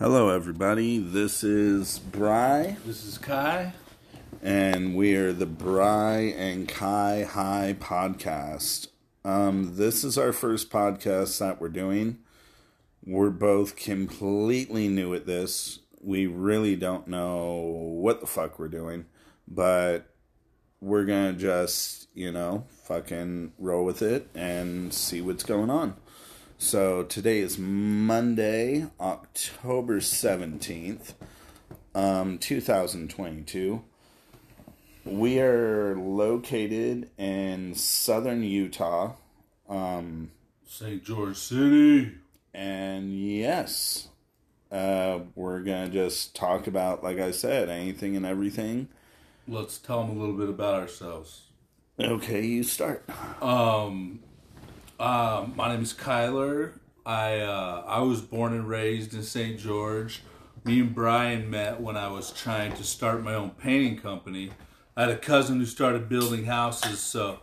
Hello, everybody. This is Bri. This is Kai. And we are the Bri and KY High Podcast. This is our first podcast that we're doing. We're both completely new at this. We really don't know what the fuck we're doing. But we're going to just, fucking roll with it and see what's going on. So, today is Monday, October 17th, 2022. We are located in southern Utah. St. George City. And yes, we're going to just talk about, like I said, anything and everything. Let's tell them a little bit about ourselves. Okay, you start. My name is Kyler. I was born and raised in St. George. Me and Brian met when I was trying to start my own painting company. I had a cousin who started building houses, so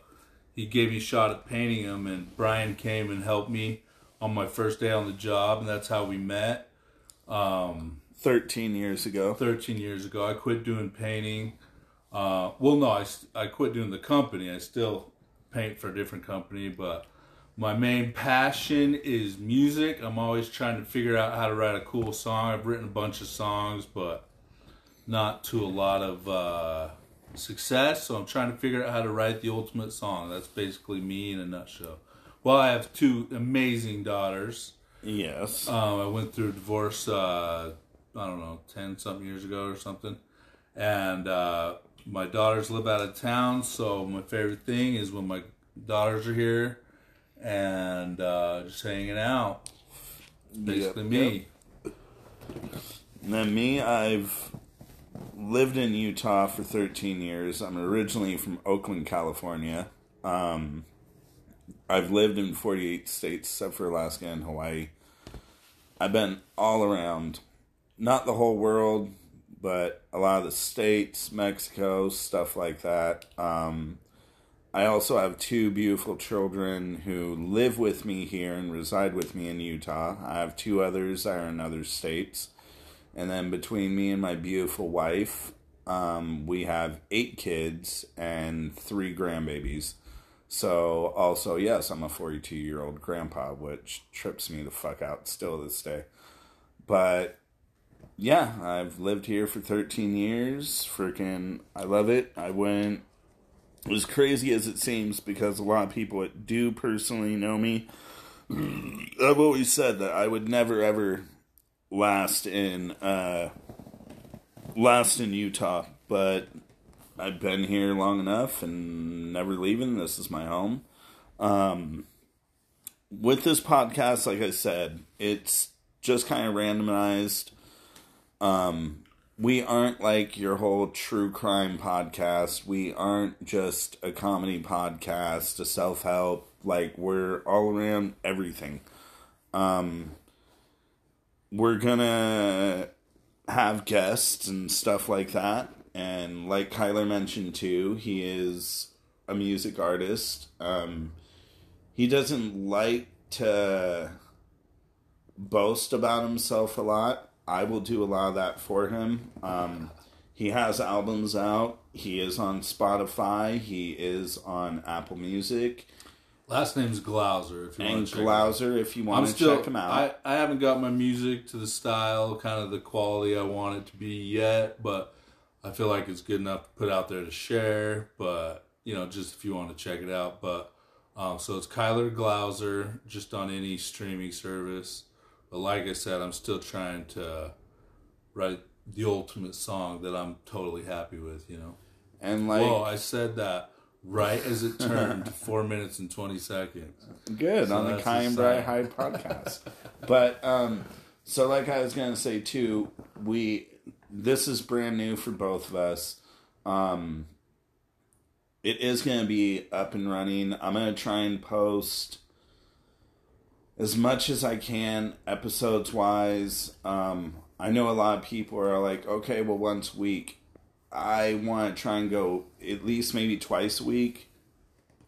he gave me a shot at painting them, and Brian came and helped me on my first day on the job, and that's how we met. 13 years ago. I quit doing painting. I quit doing the company. I still paint for a different company, but my main passion is music. I'm always trying to figure out how to write a cool song. I've written a bunch of songs, but not to a lot of success. So I'm trying to figure out how to write the ultimate song. That's basically me in a nutshell. Well, I have two amazing daughters. Yes. I went through a divorce, 10-something years ago or something. And my daughters live out of town, so my favorite thing is when my daughters are here. And just hanging out. Basically me. Yep. And then me, I've lived in Utah for 13 years. I'm originally from Oakland, California. I've lived in 48 states except for Alaska and Hawaii. I've been all around. Not the whole world, but a lot of the states, Mexico, stuff like that. I also have two beautiful children who live with me here and reside with me in Utah. I have two others that are in other states. And then between me and my beautiful wife, we have 8 kids and 3 grandbabies. So also, yes, I'm a 42-year-old grandpa, which trips me the fuck out still to this day. But yeah, I've lived here for 13 years. Freaking, I love it. I went... As crazy as it seems, because a lot of people that do personally know me, I've always said that I would never ever last in Utah, but I've been here long enough and never leaving. This is my home. With this podcast, like I said, it's just kind of randomized. We aren't like your whole true crime podcast. We aren't just a comedy podcast, a self-help. Like, we're all around everything. We're gonna have guests and stuff like that. And like Kyler mentioned, too, he is a music artist. He doesn't like to boast about himself a lot. I will do a lot of that for him. He has albums out. He is on Spotify. He is on Apple Music. Last name's Glauser. Check him out. I haven't got my music to the style, kind of the quality I want it to be yet, but I feel like it's good enough to put out there to share, but, just if you want to check it out. But so it's Kyler Glauser, just on any streaming service. But like I said, I'm still trying to write the ultimate song that I'm totally happy with, And whoa, I said that right as it turned 4 minutes and 20 seconds. Good, so on the KY and Bri High Podcast. But, so like I was going to say, too, this is brand new for both of us. It is going to be up and running. I'm going to try and post... as much as I can, episodes-wise. I know a lot of people are like, okay, well, once a week. I want to try and go at least maybe twice a week.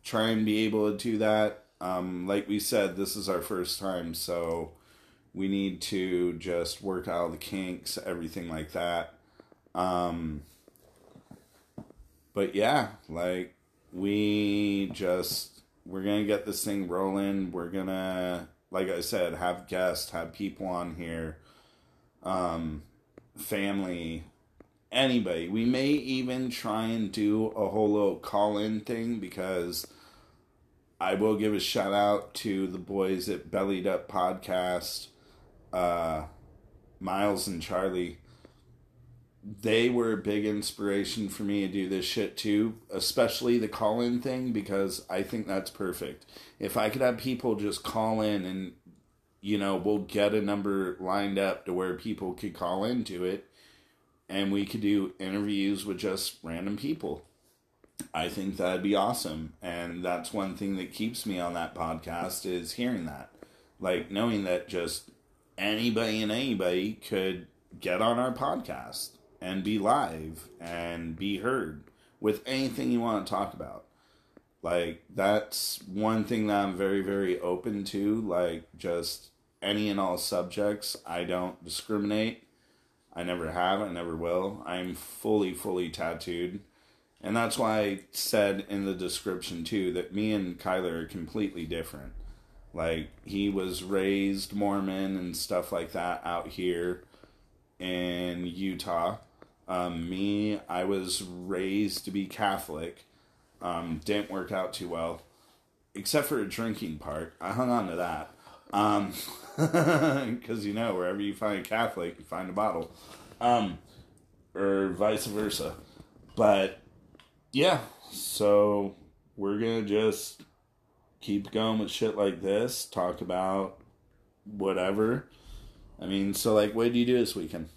Try and be able to do that. Like we said, this is our first time, so We need to just work out the kinks, everything like that. But yeah, like, we're going to get this thing rolling. We're going to, like I said, have guests, have people on here, family, anybody. We may even try and do a whole little call-in thing, because I will give a shout-out to the boys at Bellied Up Podcast, Miles and Charlie. They were a big inspiration for me to do this shit too, especially the call-in thing, because I think that's perfect. If I could have people just call in and, you know, we'll get a number lined up to where people could call into it, and we could do interviews with just random people. I think that'd be awesome, and that's one thing that keeps me on that podcast is hearing that. Like, knowing that just anybody and anybody could get on our podcast and be live and be heard with anything you want to talk about. Like, that's one thing that I'm very, very open to. Like, just any and all subjects. I don't discriminate. I never have. I never will. I'm fully, fully tattooed. And that's why I said in the description, too, that me and Kyler are completely different. Like, he was raised Mormon and stuff like that out here in Utah. Me, I was raised to be Catholic. Didn't work out too well, except for a drinking part. I hung on to that. Because, you know, wherever you find a Catholic, you find a bottle. Or vice versa. But, yeah. So, we're going to just keep going with shit like this. Talk about whatever. I mean, so, like, what did you do this weekend?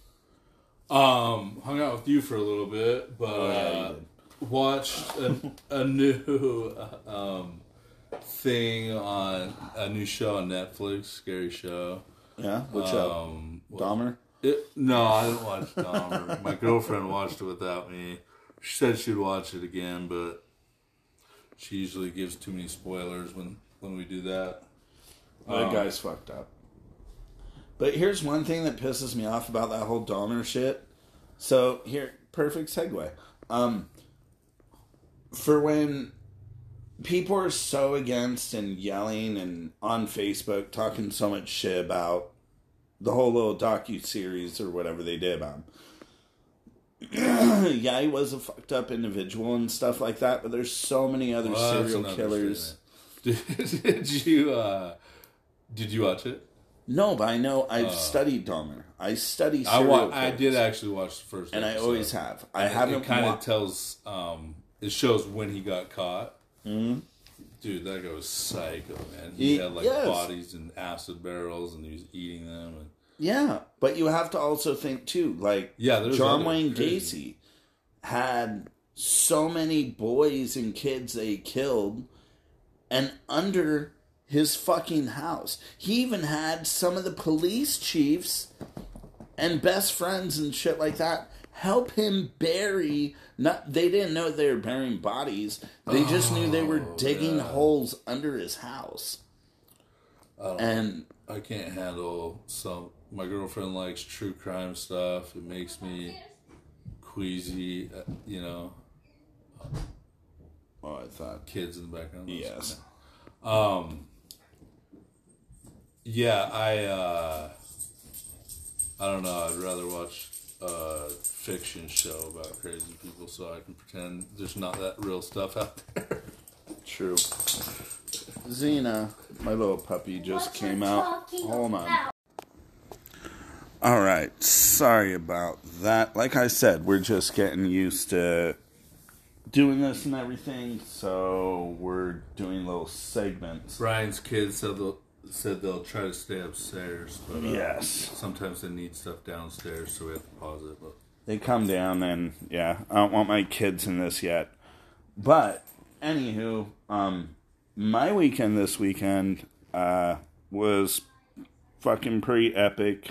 Hung out with you for a little bit, but... Oh, yeah, you did. Watched a new thing on a new show on Netflix, scary show. Yeah, which Dahmer? No, I didn't watch Dahmer. My girlfriend watched it without me. She said she'd watch it again, but she usually gives too many spoilers when we do that. That guy's fucked up. But here's one thing that pisses me off about that whole Dahmer shit. So here, perfect segue. For when people are so against and yelling and on Facebook talking so much shit about the whole little docuseries or whatever they did about him. Yeah, he was a fucked up individual and stuff like that, but there's so many other serial killers. Did you watch it? No, but I know I've studied Dahmer. I study serial killers. I did actually watch the first episode. And I always have. It shows when he got caught. Mm-hmm. Dude, that guy was psycho, man. He had, like, bodies in acid barrels, and he was eating them. And... Yeah, but you have to also think, too, like, John Wayne Gacy had so many boys and kids they killed, and under... his fucking house. He even had some of the police chiefs and best friends and shit like that help him bury... They didn't know they were burying bodies. They just knew they were digging holes under his house. I can't handle some... My girlfriend likes true crime stuff. It makes me queasy, you know. Oh, I thought... Kids in the background. Yes. I don't know, I'd rather watch a fiction show about crazy people so I can pretend there's not that real stuff out there. True. Xena, my little puppy, just came out. Hold on. Alright, sorry about that. Like I said, we're just getting used to doing this and everything, so we're doing little segments. Brian's kids said they'll try to stay upstairs, but sometimes they need stuff downstairs, so we have to pause it. But they come down, and I don't want my kids in this yet. But anywho, my weekend this weekend was fucking pretty epic.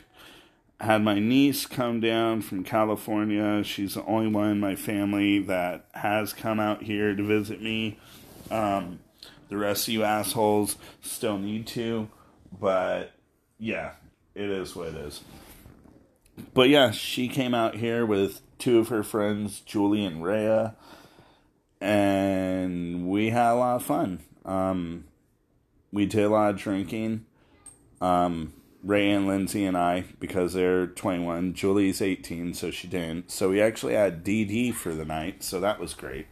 Had my niece come down from California. She's the only one in my family that has come out here to visit me. The rest of you assholes still need to. But, yeah, it is what it is. But yeah, she came out here with two of her friends, Julie and Rhea, and we had a lot of fun. We did a lot of drinking. Ray and Lindsay and I, because they're 21. Julie's 18, so she didn't. So we actually had DD for the night, so that was great.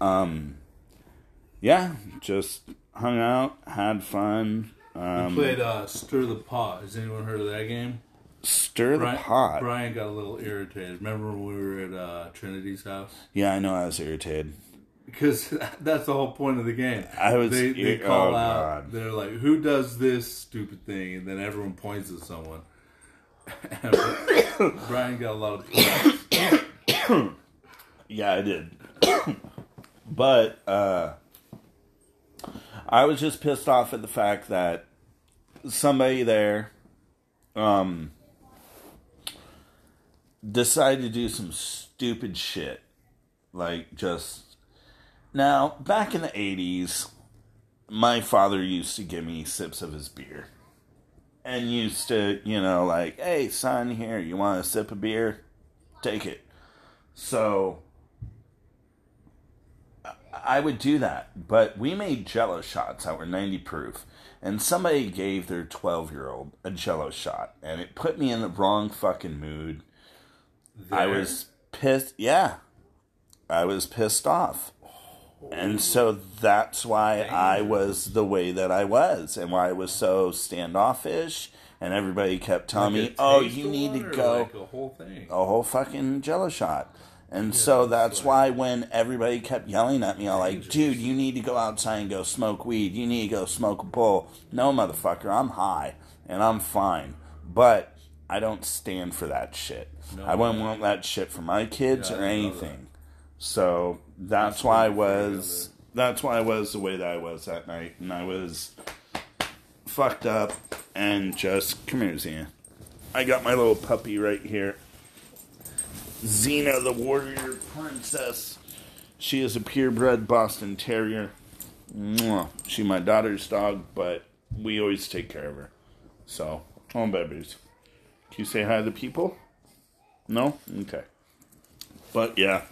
Yeah, just hung out, had fun. We played Stir the Pot. Has anyone heard of that game? Stir the Pot? Brian got a little irritated. Remember when we were at Trinity's house? Yeah, I know I was irritated. Because that's the whole point of the game. They call out. God. They're like, who does this stupid thing? And then everyone points at someone. Brian got a lot of points. Yeah, I did. But I was just pissed off at the fact that somebody there decided to do some stupid shit. Like, just... Now, back in the 80s, my father used to give me sips of his beer. And used to, you know, like, hey, son, here, you want a sip of beer? Take it. So, I would do that. But we made Jello shots that were 90 proof. And somebody gave their 12-year-old a Jello shot. And it put me in the wrong fucking mood. I was pissed. Yeah. I was pissed off. And so that's why I was the way that I was, and why I was so standoffish, and everybody kept telling me, oh, you need to go, like a whole thing, a whole fucking Jello shot. And yeah, so that's why when everybody kept yelling at me, I'm like, dude, you need to go outside and go smoke weed, you need to go smoke a bowl. No, motherfucker, I'm high, and I'm fine, but I don't stand for that shit. No, I wouldn't want that shit for my kids or anything. So that's why I was the way that I was that night, and I was fucked up and just come here, Xena. I got my little puppy right here. Xena the warrior princess. She is a purebred Boston Terrier. Mwah. She's my daughter's dog, but we always take care of her. So, home babies. Can you say hi to the people? No? Okay. But yeah.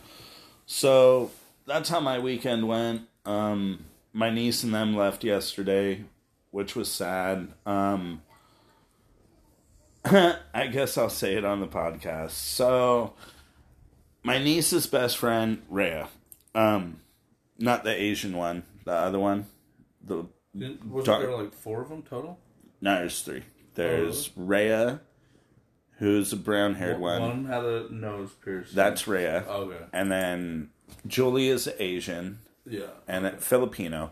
So, that's how my weekend went. My niece and them left yesterday, which was sad. I guess I'll say it on the podcast. So, my niece's best friend, Rhea. Not the Asian one. The other one. Wasn't there like four of them total? No, there's three. There's Rhea... Who's the brown-haired one? One had a nose piercing. That's Rhea. Okay. And then Julie is Asian. Yeah. And Filipino.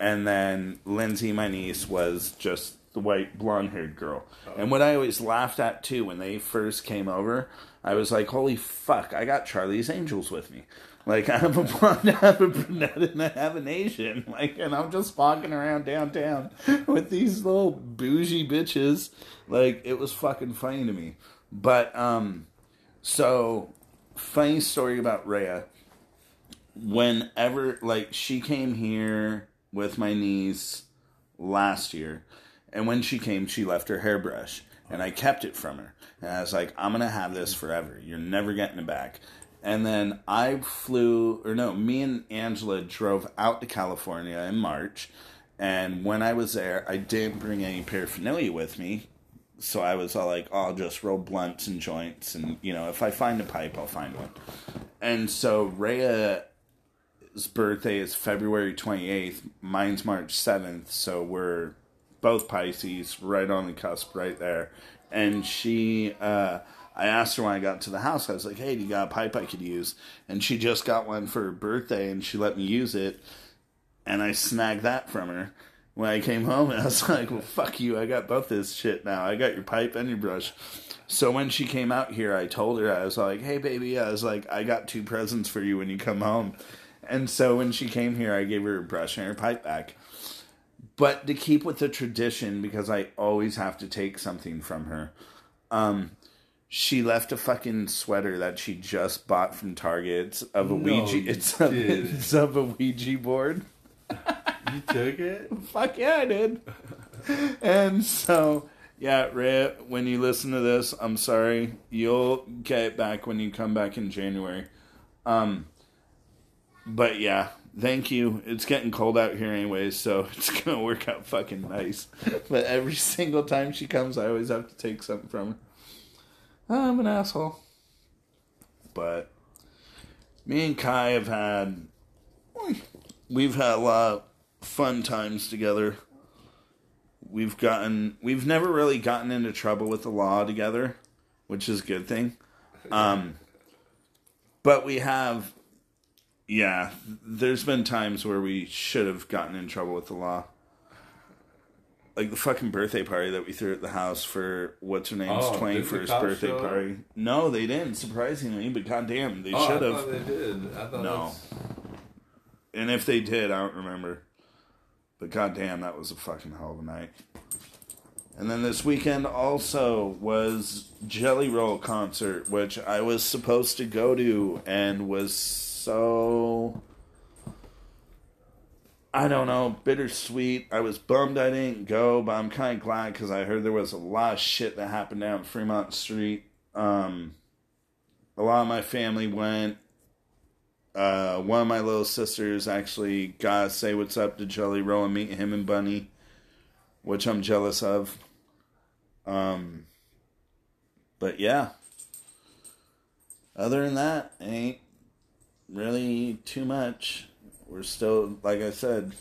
And then Lindsay, my niece, was just the white, blonde-haired girl. Oh. And what I always laughed at, too, when they first came over, I was like, holy fuck, I got Charlie's Angels with me. Like, I have a blonde, I have a brunette, and I have an Asian. Like, and I'm just walking around downtown with these little bougie bitches. Like, it was fucking funny to me. But, so, funny story about Rhea. Whenever, like, she came here with my niece last year. And when she came, she left her hairbrush. And I kept it from her. And I was like, I'm going to have this forever. You're never getting it back. And then me and Angela drove out to California in March. And when I was there, I didn't bring any paraphernalia with me. So I was all like, oh, I'll just roll blunts and joints. And, you know, if I find a pipe, I'll find one. And so Rhea's birthday is February 28th. Mine's March 7th. So we're both Pisces, right on the cusp, right there. And she... I asked her when I got to the house, I was like, hey, do you got a pipe I could use? And she just got one for her birthday, and she let me use it, and I snagged that from her when I came home, and I was like, well, fuck you, I got both this shit now. I got your pipe and your brush. So when she came out here, I told her, I was like, hey, baby, I was like, I got two presents for you when you come home. And so when she came here, I gave her her brush and her pipe back. But to keep with the tradition, because I always have to take something from her, she left a fucking sweater that she just bought from Target. It's of a Ouija board. You took it? Fuck yeah, I did. And so Yeah, Rhea, when you listen to this, I'm sorry. You'll get it back when you come back in January. But yeah, thank you. It's getting cold out here anyways, so it's going to work out fucking nice. But every single time she comes, I always have to take something from her. I'm an asshole. But me and Kai have had... We've had a lot of fun times together. We've never really gotten into trouble with the law together, which is a good thing. But we have, yeah, there's been times where we should have gotten in trouble with the law. Like the fucking birthday party that we threw at the house for what's-her-name's 21st birthday party. No, they didn't, surprisingly, but goddamn, they should have. I thought they did. No. And if they did, I don't remember. But goddamn, that was a fucking hell of a night. And then this weekend also was Jelly Roll concert, which I was supposed to go to and was so... I don't know, bittersweet. I was bummed I didn't go, but I'm kind of glad because I heard there was a lot of shit that happened down Fremont Street. A lot of my family went. One of my little sisters actually got to say what's up to Jelly Roll and meet him and Bunny, which I'm jealous of. But yeah. Other than that, ain't really too much. We're still, like I said,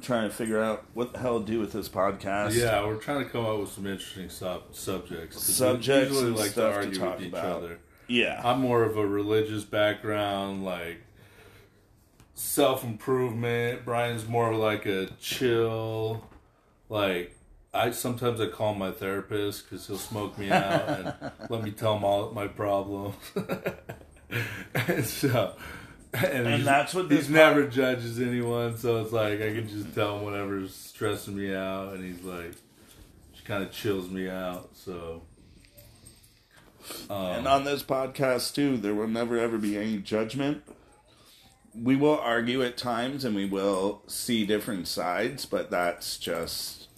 trying to figure out what the hell to do with this podcast. Yeah, we're trying to come up with some interesting subjects. Subjects and like stuff to argue to talk with each about. Other. Yeah. I'm more of a religious background, like self-improvement. Brian's more like a chill, like I sometimes call my therapist because he'll smoke me out and let me tell him all my problems. and that's what he's never judges anyone, so it's like I can just tell him whatever's stressing me out, and he's like, just kind of chills me out, so. And on this podcast too, there will never ever be any judgment. We will argue at times and we will see different sides, but that's just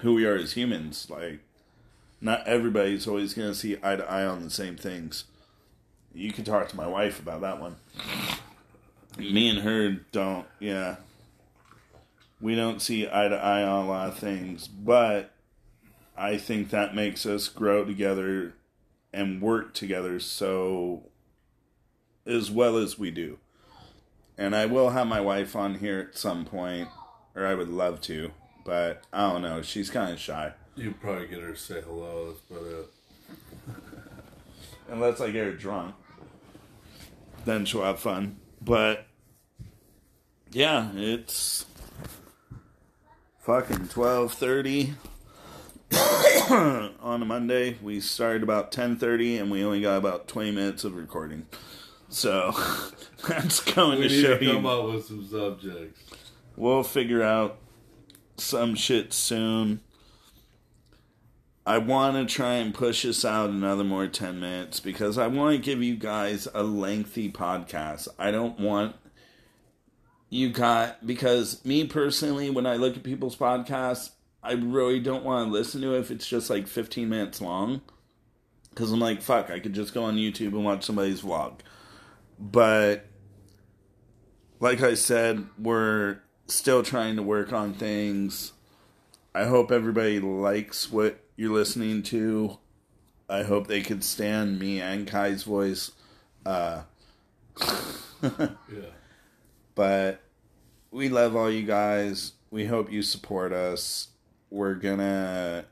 who we are as humans. Like, not everybody's always going to see eye to eye on the same things. You could talk to my wife about that one. Me and her don't, yeah. We don't see eye to eye on a lot of things, but I think that makes us grow together and work together so as well as we do. And I will have my wife on here at some point, or I would love to, but I don't know. She's kind of shy. You probably get her to say hello. That's about it. Unless I get her drunk. Then she'll have fun. But, yeah, it's fucking 12:30. On a Monday, we started about 10:30, and we only got about 20 minutes of recording. So, that's going to show you. We need to come up with some subjects. We'll figure out some shit soon. I want to try and push this out another more 10 minutes, because I want to give you guys a lengthy podcast. I don't want... Because me personally, when I look at people's podcasts, I really don't want to listen to it if it's just like 15 minutes long. Because I'm like, fuck, I could just go on YouTube and watch somebody's vlog. But, like I said, we're still trying to work on things. I hope everybody likes what you're listening to. I hope they could stand me and Kai's voice. Yeah. But we love all you guys. We hope you support us. We're gonna,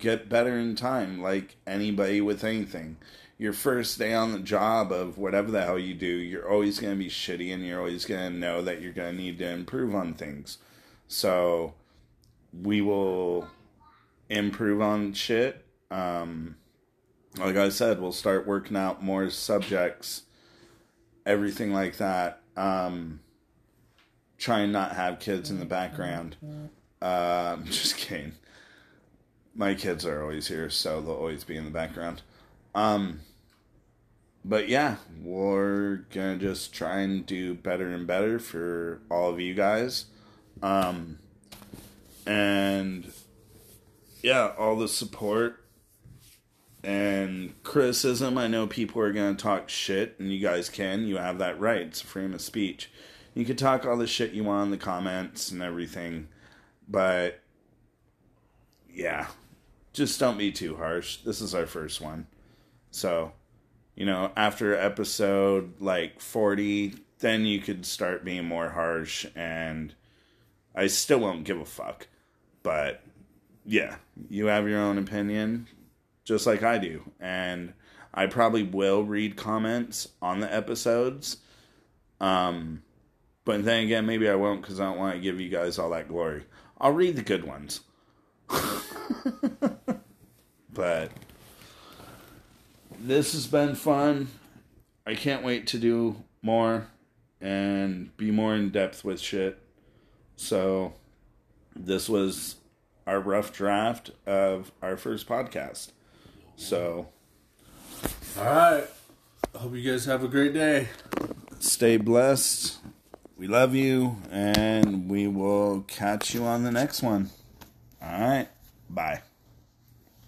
get better in time, like anybody with anything. Your first day on the job of whatever the hell you do, you're always gonna be shitty, and you're always gonna know that you're gonna need to improve on things. So, we will improve on shit. Like I said, we'll start working out more subjects, everything like that. Try and not have kids in the background. I'm just kidding. My kids are always here, so they'll always be in the background. But yeah, we're gonna just try and do better and better for all of you guys. And yeah, all the support and criticism. I know people are going to talk shit, and you guys can. You have that right. It's freedom of speech. You can talk all the shit you want in the comments and everything, but yeah, just don't be too harsh. This is our first one. So, you know, after episode, like, 40, then you could start being more harsh, and I still won't give a fuck. But, yeah, you have your own opinion, just like I do. And I probably will read comments on the episodes. But then again, maybe I won't, because I don't want to give you guys all that glory. I'll read the good ones. But this has been fun. I can't wait to do more and be more in depth with shit. So this was our rough draft of our first podcast. So, all right. Hope you guys have a great day. Stay blessed. We love you, and we will catch you on the next one. All right. Bye.